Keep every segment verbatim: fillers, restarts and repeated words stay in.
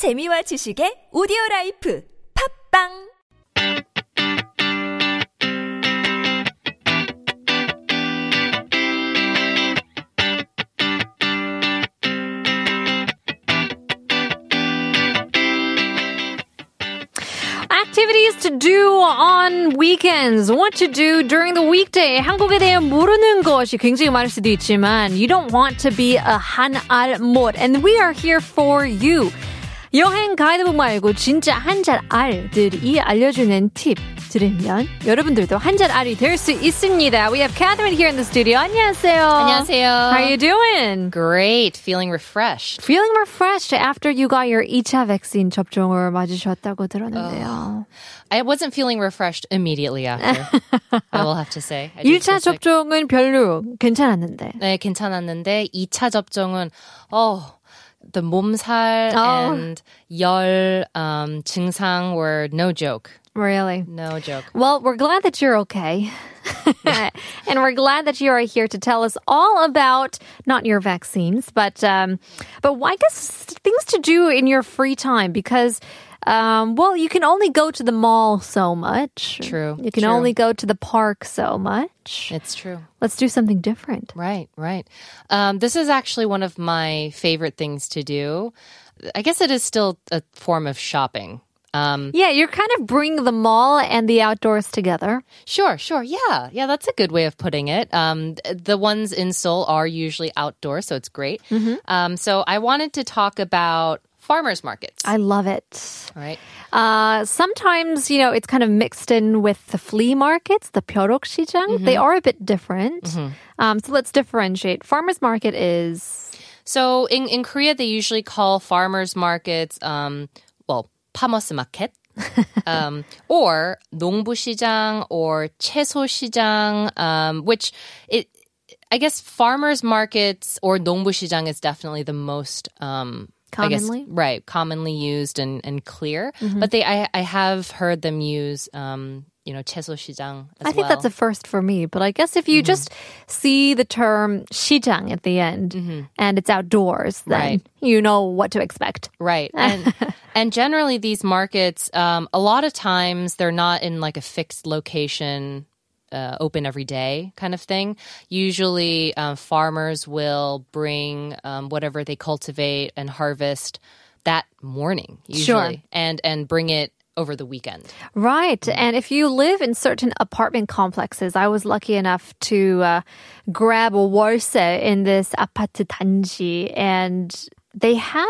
재미와 지식의 오디오라이프 팟빵 Activities to do on weekends. What to do during the weekday. 한국에 대해 모르는 것이 굉장히 많을 수도 있지만 you don't want to be a 한알못. And we are here for you. 여행 가이드북 말고 진짜 한잘알들이 알려주는 팁 들으면 여러분들도 한잘알이 될 수 있습니다. We have Catherine here in the studio. 안녕하세요. 안녕하세요. How are you doing? Great. Feeling refreshed. Feeling refreshed after you got your two vaccine 접종을 맞으셨다고 들었는데요. Uh, I wasn't feeling refreshed immediately after. I will have to say. one 차 접종은 별로 괜찮았는데. 네, 괜찮았는데 이 차 접종은 어... The 몸살 oh. and 열 um, 증상 were no joke. Really? No joke. Well, we're glad that you're okay. Yeah. And we're glad that you are here to tell us all about, not your vaccines, but, um, but I guess things to do in your free time because... Um, well, you can only go to the mall so much. True. You can true. only go to the park so much. It's true. Let's do something different. Right, right. Um, this is actually one of my favorite things to do. I guess it is still a form of shopping. Um, yeah, you're kind of bringing the mall and the outdoors together. Sure, sure. Yeah, yeah, that's a good way of putting it. Um, the ones in Seoul are usually outdoors, so it's great. Mm-hmm. Um, so I wanted to talk about farmers markets. I love it. All right. Uh, sometimes, you know, it's kind of mixed in with the flea markets, the pyoroksijang. Mm-hmm. They are a bit different. Mm-hmm. Um, so let's differentiate. Farmers market is... So in, in Korea, they usually call farmers markets, um, well, pamos market. um, or nongbushijang or cheso shijang, um, which... it. I guess farmers markets or nongbushijang is definitely the most... Um, Commonly? I guess, right, commonly used and, and clear. Mm-hmm. But they, I, I have heard them use, um, you know, cheso shijang as well. I think that's a first for me. But I guess if you mm-hmm. just see the term shijang at the end mm-hmm. and it's outdoors, then right. you know what to expect. Right. And, and generally these markets, um, a lot of times they're not in like a fixed location. Uh, open every day kind of thing. Usually um, farmers will bring um, whatever they cultivate and harvest that morning usually sure. and and bring it over the weekend. Right. And if you live in certain apartment complexes, I was lucky enough to uh, grab a 월세 in this 아파트 단지 and they had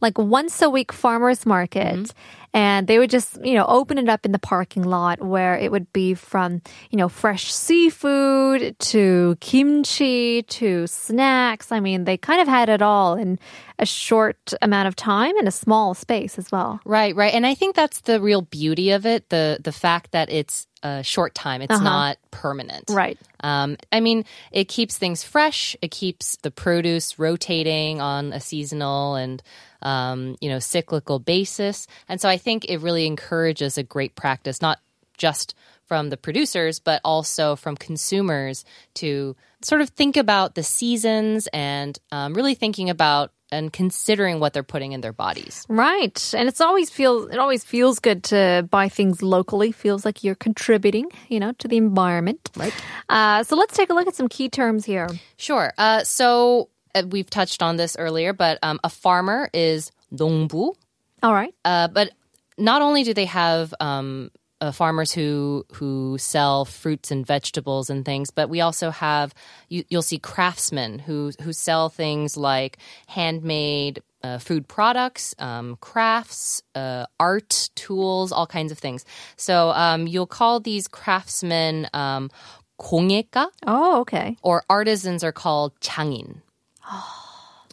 like once a week farmers market mm-hmm. and they would just, you know, open it up in the parking lot where it would be from, you know, fresh seafood to kimchi to snacks. I mean, they kind of had it all in a short amount of time and a small space as well. Right, right. And I think that's the real beauty of it, the the fact that it's a short time. It's uh-huh. not permanent. Right. Um, I mean, it keeps things fresh. It keeps the produce rotating on a seasonal and, um, you know, cyclical basis. And so I think it really encourages a great practice, not just from the producers, but also from consumers to sort of think about the seasons and um, really thinking about and considering what they're putting in their bodies. Right. And it's always feels it always feels good to buy things locally. Feels like you're contributing, you know, to the environment. Right. Uh, so let's take a look at some key terms here. Sure. Uh, so uh, we've touched on this earlier, but um, a farmer is 농부. All right. Uh, but not only do they have um, uh, farmers who who sell fruits and vegetables and things, but we also have you, you'll see craftsmen who who sell things like handmade uh, food products, um, crafts, uh, art tools, all kinds of things. So um, you'll call these craftsmen um, 공예가. Oh, okay. Or artisans are called 장인. Oh.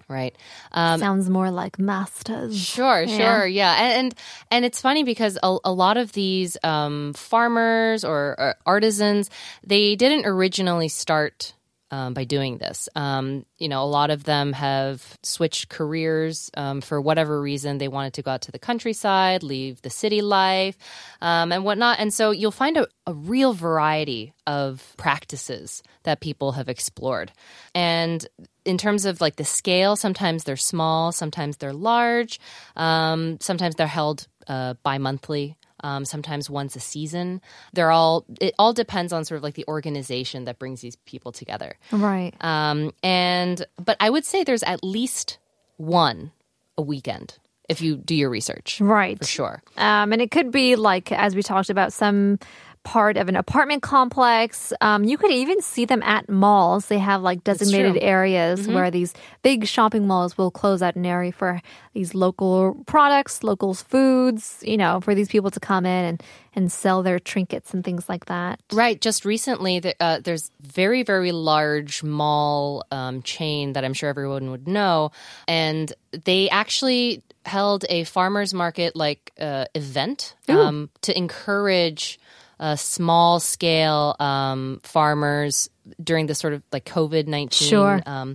Right. Um, Sounds more like masters. Sure, sure, yeah. yeah. And, and and it's funny because a, a lot of these um, farmers or, or artisans, they didn't originally start um, by doing this. Um, you know, a lot of them have switched careers um, for whatever reason. They wanted to go out to the countryside, leave the city life um, and whatnot. And so you'll find a, a real variety of practices that people have explored. And in terms of like the scale, sometimes they're small, sometimes they're large, um, sometimes they're held uh, bi-monthly. Um, sometimes once a season. They're all, it all depends on sort of like the organization that brings these people together. Right. Um, and, but I would say there's at least one a weekend if you do your research. Right. For sure. Um, and it could be like, as we talked about, some part of an apartment complex. Um, you could even see them at malls. They have like designated areas mm-hmm. where these big shopping malls will close out an area for these local products, local foods, you know, for these people to come in and, and sell their trinkets and things like that. Right. Just recently, the, uh, there's very, very large mall um, chain that I'm sure everyone would know. And they actually held a farmers market like uh, event um, to encourage Uh, small scale um, farmers during the sort of like covid nineteen sure. um,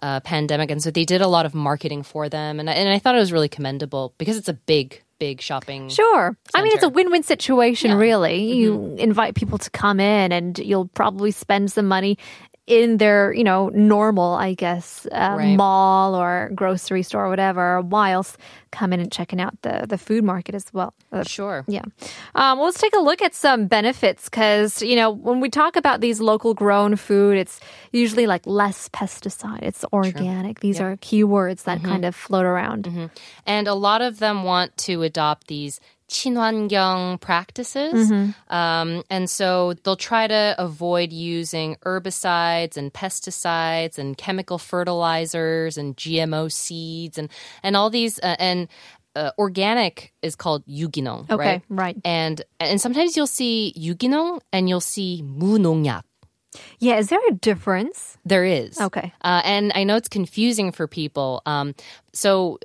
uh, pandemic. And so they did a lot of marketing for them. And I, and I thought it was really commendable because it's a big, big shopping. Sure. Center. I mean, it's a win-win situation, yeah. really. Mm-hmm. You invite people to come in and you'll probably spend some money in their, you know, normal, I guess, uh, right. mall or grocery store or whatever, whilst coming and checking out the, the food market as well. Uh, sure. Yeah. Um, well, let's take a look at some benefits because, you know, when we talk about these local grown food, it's usually like less pesticide. It's organic. Sure. These yep. are keywords that mm-hmm. kind of float around. Mm-hmm. And a lot of them want to adopt these 친환경 practices. Mm-hmm. Um, and so they'll try to avoid using herbicides and pesticides and chemical fertilizers and G M O seeds and, and all these. Uh, and uh, organic is called yuginong, okay, right? right. And, and sometimes you'll see yuginong and you'll see munongyak. Yeah, is there a difference? There is. Okay. Uh, and I know it's confusing for people. Um, so...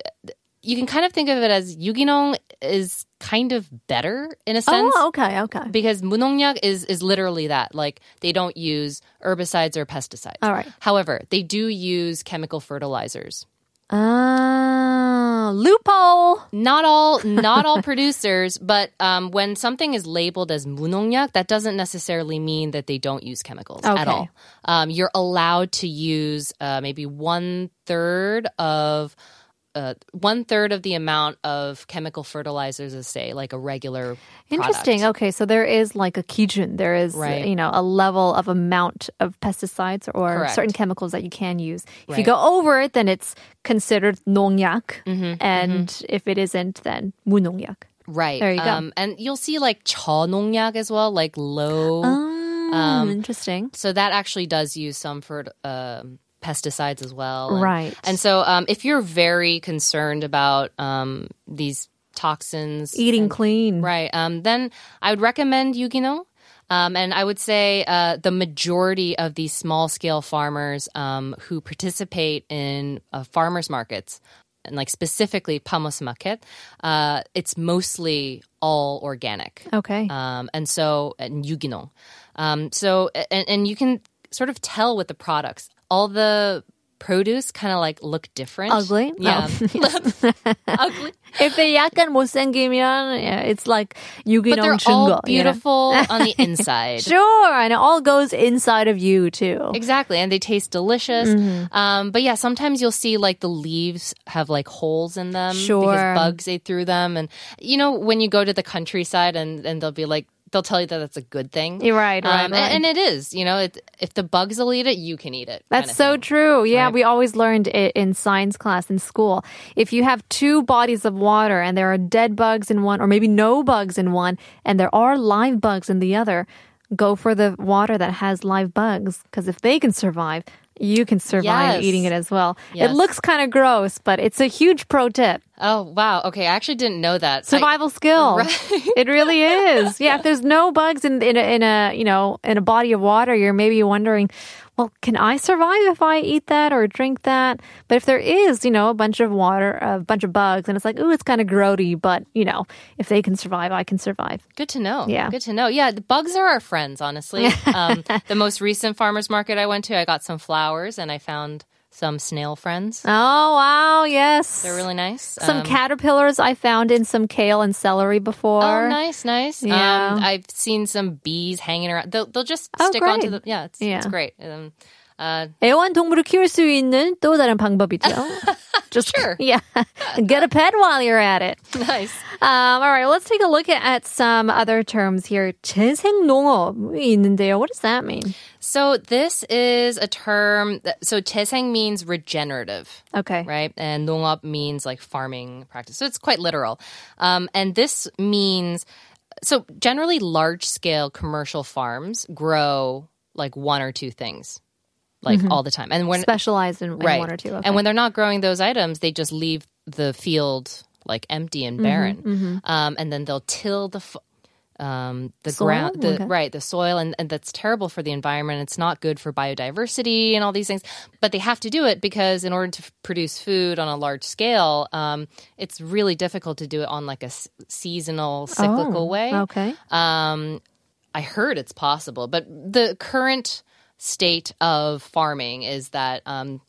You can kind of think of it as yuginong is kind of better in a sense. Oh, okay, okay. Because munongyak is is literally that. Like, they don't use herbicides or pesticides. All right. However, they do use chemical fertilizers. Ah, uh, loophole. Not all, not all producers, but um, when something is labeled as munongyak, that doesn't necessarily mean that they don't use chemicals okay. at all. Um, you're allowed to use uh, maybe one third of... Uh, one third of the amount of chemical fertilizers as, say, like a regular Interesting. Product. Okay, so there is like a kijun. There is, right. you know, a level of amount of pesticides or Correct. Certain chemicals that you can use. If right. you go over it, then it's considered nongyak. Mm-hmm. And mm-hmm. if it isn't, then munongyak. Right. There you go. Um, and you'll see like chanonyak as well, like low. Oh, um, interesting. So that actually does use some for... Uh, pesticides as well. And, right. And so um, if you're very concerned about um, these toxins. Eating and, clean. Right. Um, then I would recommend yuginong. Um, and I would say uh, the majority of these small-scale farmers um, who participate in uh, farmers markets, and like specifically pamos market, uh, it's mostly all organic. Okay. Um, and so, and yuginong. Um, so, and, and you can sort of tell with the products. All the produce kind of like look different. Ugly? Yeah. Oh. Ugly. If they yakan musengimian, yeah, it's like yuginong chungo. But they're chungo, all beautiful yeah. on the inside. Sure. And it all goes inside of you too. Exactly. And they taste delicious. Mm-hmm. Um, but yeah, sometimes you'll see like the leaves have like holes in them. Sure. Because bugs ate through them. And you know, when you go to the countryside and, and they'll be like, they'll tell you that that's a good thing. Right, right, um, right. And, and it is. You know, it, if the bugs will eat it, you can eat it. That's so thing. True. Yeah, right. We always learned it in science class in school. If you have two bodies of water and there are dead bugs in one, or maybe no bugs in one, and there are live bugs in the other, go for the water that has live bugs. Because if they can survive, you can survive yes. eating it as well. Yes. It looks kind of gross, but it's a huge pro tip. Oh, wow. Okay, I actually didn't know that. Survival I, skill. Right. It really is. Yeah, if there's no bugs in, in, a, in a, you know, in a body of water, you're maybe wondering, well, can I survive if I eat that or drink that? But if there is, you know, a bunch of water, a bunch of bugs, and it's like, ooh, it's kind of grody, but, you know, if they can survive, I can survive. Good to know. Yeah. Good to know. Yeah, the bugs are our friends, honestly. um, the most recent farmer's market I went to, I got some flowers and I found some snail friends. Oh, wow, yes. They're really nice. Some um, caterpillars I found in some kale and celery before. Oh, nice, nice. Yeah. Um, I've seen some bees hanging around. They'll, they'll just oh, stick great. onto the... Yeah, it's, yeah. it's great. Um, uh, 애완동물을 키울 수 있는 또 다른 방법이죠. Just, sure. Yeah. Get a pet while you're at it. Nice. Um, all right, let's take a look at, at some other terms here. 재생 농업이 있는데요. What does that mean? So this is a term, that, so 재생 means regenerative. Okay. Right? And 농업 means like farming practice. So it's quite literal. Um, and this means, so generally large-scale commercial farms grow like one or two things. Like mm-hmm. all the time. And when specialized in, in right. one or two. Okay. And when they're not growing those items, they just leave the field like empty and barren. Mm-hmm. Um, and then they'll till the um, the ground, the, okay. right, the soil. And, and that's terrible for the environment. It's not good for biodiversity and all these things. But they have to do it because in order to f- produce food on a large scale, um, it's really difficult to do it on like a s- seasonal, cyclical oh, way. Okay. Um, I heard it's possible. But the current... state of farming is that um,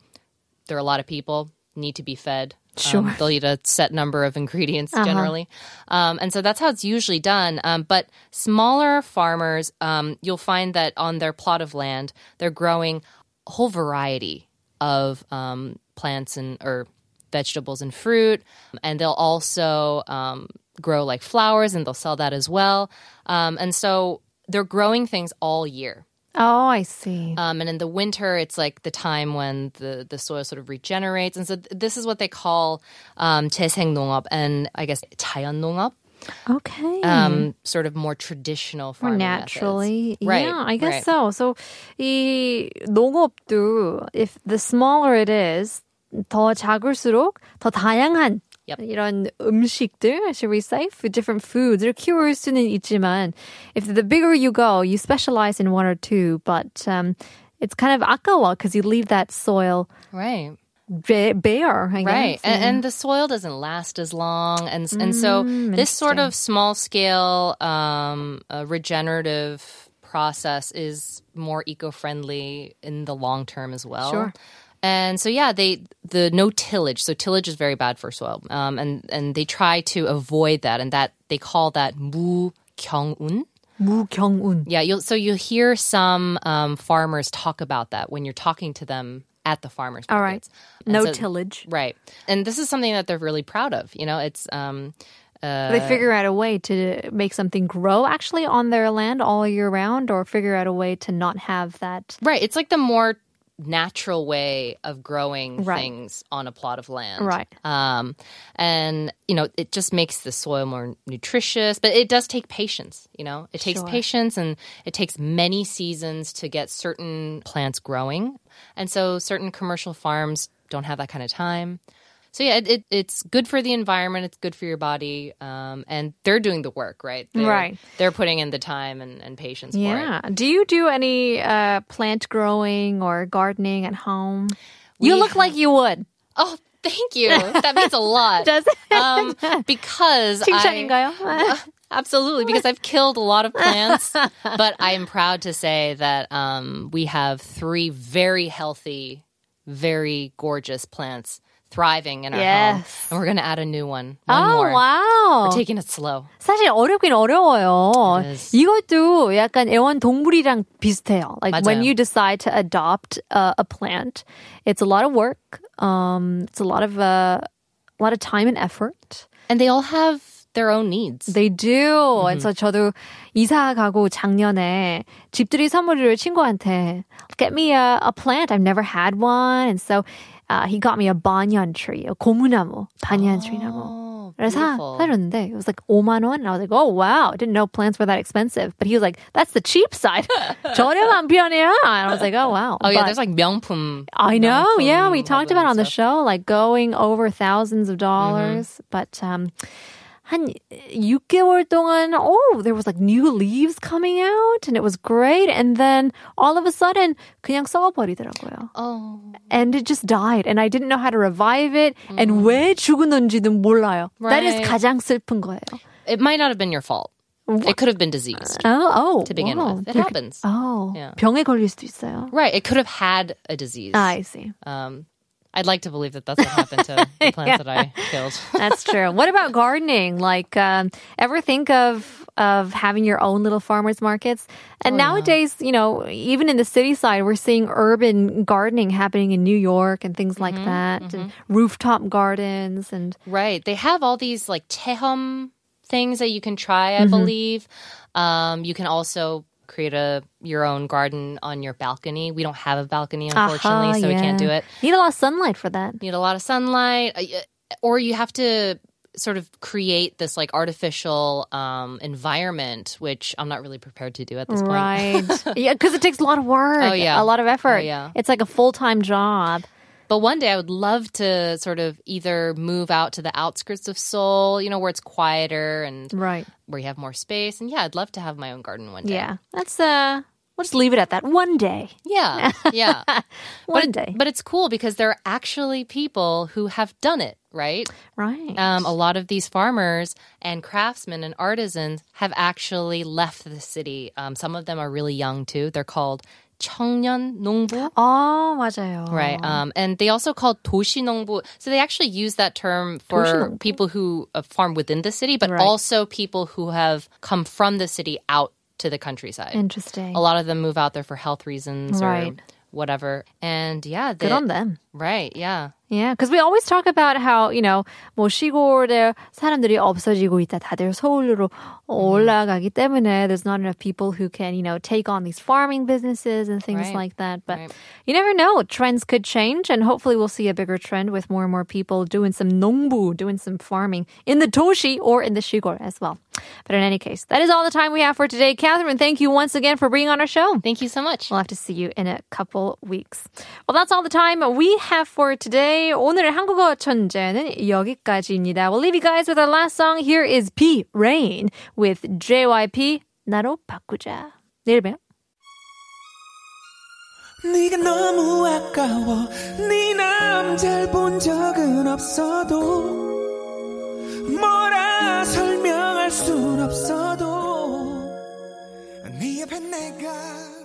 there are a lot of people need to be fed. Sure. Um, they'll eat a set number of ingredients uh-huh. generally. Um, and so that's how it's usually done. Um, but smaller farmers, um, you'll find that on their plot of land, they're growing a whole variety of um, plants and or vegetables and fruit. And they'll also um, grow like flowers and they'll sell that as well. Um, and so they're growing things all year. Oh, I see. Um, and in the winter, it's like the time when the, the soil sort of regenerates. And so th- this is what they call um, 재생 농업 and I guess 자연 농업. Okay. Um, sort of more traditional farming naturally. Methods. Right. Yeah, I guess right. so. So 이 농업도 if the smaller it is, 더 작을수록 더 다양한 Yep. 이런 음식들, should we say, for different foods, they're 키울 수는 있지만, if the bigger you go, you specialize in one or two, but um, it's kind of 아까워 because you leave that soil right. bare, I guess. Right, and, and the soil doesn't last as long, and, mm, and so this sort of small-scale um, uh, regenerative process is more eco-friendly in the long term as well. Sure. And so, yeah, they the no tillage. So tillage is very bad for soil. Um, and, and they try to avoid that. And that they call that mugyeongun. mugyeongun. Yeah, you'll, so you'll hear some um, farmers talk about that when you're talking to them at the farmers' markets. All right. And no so, tillage. Right. And this is something that they're really proud of. You know, it's... Um, Uh, they figure out a way to make something grow actually on their land all year round or figure out a way to not have that. Right. It's like the more... natural way of growing right. things on a plot of land. Right. Um, and, you know, it just makes the soil more nutritious, but it does take patience, you know? It takes sure. patience and it takes many seasons to get certain plants growing. And so certain commercial farms don't have that kind of time. So, yeah, it, it, it's good for the environment. It's good for your body. Um, and they're doing the work, right? They're, right. They're putting in the time and, and patience yeah. for it. Do you do any uh, plant growing or gardening at home? We you look have... like you would. Oh, thank you. That means a lot. Does it? Um, because 칭찬인가요? I... Absolutely, because I've killed a lot of plants. But I am proud to say that um, we have three very healthy, very gorgeous plants thriving in our yes. home. And we're going to add a new one. One oh, more. Wow. We're taking it slow. 사실 어렵긴 어려워요. 이것도 약간 애완동물이랑 비슷해요. Like 맞아요. When you decide to adopt uh, a plant, it's a lot of work. Um, it's a lot of uh, a lot of time and effort. And they all have their own needs. They do. And mm-hmm. so 저도 이사 가고 작년에 집들이 선물을 친구한테 get me a, a plant. I've never had one. And so Uh, he got me a banyan tree, a 고무나무, banyan oh, tree 나무. Beautiful. It was like 오만 원, and I was like, oh, wow. I didn't know plants were that expensive. But he was like, that's the cheap side. 저렴한 편이야. And I was like, oh, wow. Oh, yeah, but, there's like myungpum. I know, 명품, yeah. We talked about it on stuff. The show, like going over thousands of dollars. Mm-hmm. But um, 한 육 개월 동안, oh, there was like new leaves coming out and it was great. And then all of a sudden, 그냥 썩어버리더라고요. Oh. And it just died. And I didn't know how to revive it. Mm. And 왜 죽었는지도 몰라요. Right. That is 가장 슬픈 거예요. It might not have been your fault. What? It could have been diseased oh, oh, to begin wow. with. It happens. Oh, yeah. 병에 걸릴 수도 있어요. Right. It could have had a disease. Ah, I see. Um, I'd like to believe that that's what happened to the plants yeah. that I killed. That's true. What about gardening? Like, um, ever think of of having your own little farmers markets? And oh, nowadays, yeah. you know, even in the city side, we're seeing urban gardening happening in New York and things mm-hmm, like that. Mm-hmm. And rooftop gardens. and Right. They have all these, like, tehom things that you can try, I mm-hmm. believe. Um, you can also create a your own garden on your balcony. We don't have a balcony, unfortunately, uh-huh, so yeah. we can't do it. Need a lot of sunlight for that. Need a lot of sunlight. Or you have to sort of create this like artificial um, environment, which I'm not really prepared to do at this point. Right. yeah, because it takes a lot of work. Oh, yeah. A lot of effort. Oh, yeah. It's like a full-time job. But one day I would love to sort of either move out to the outskirts of Seoul, you know, where it's quieter and right. where you have more space. And yeah, I'd love to have my own garden one day. Yeah, that's, uh, we'll just leave it at that. One day. Yeah, yeah. one but day. It, but it's cool because there are actually people who have done it, right? Right. Um, a lot of these farmers and craftsmen and artisans have actually left the city. Um, some of them are really young too. They're called 청년 농부. 아, 맞아요. Right. Um, and they also call 도시농부. So they actually use that term for 도시농부? people who farm within the city, but right. also people who have come from the city out to the countryside. Interesting. A lot of them move out there for health reasons right. or whatever. And yeah. They, Good on them. Right. Yeah. Yeah, because we always talk about how, you know, 뭐 시골에 사람들이 없어지고 있다. 다들 서울로 올라가기 때문에 there's not enough people who can, you know, take on these farming businesses and things right. like that. But right. you never know. Trends could change and hopefully we'll see a bigger trend with more and more people doing some 농부, doing some farming in the 도시 or in the 시골 as well. But in any case, that is all the time we have for today. Catherine, thank you once again for being on our show. Thank you so much. We'll have to see you in a couple weeks. Well, that's all the time we have for today. 오늘의 한국어 천재는 여기까지입니다. We'll leave you guys with our last song. Here is Be Rain with 제이와이피 나로 바꾸자. 내일 봬요. 네가 너무 아까워 네 남자를 본 적은 없어도 뭐라 설명할 순 없어도 네 옆에 내가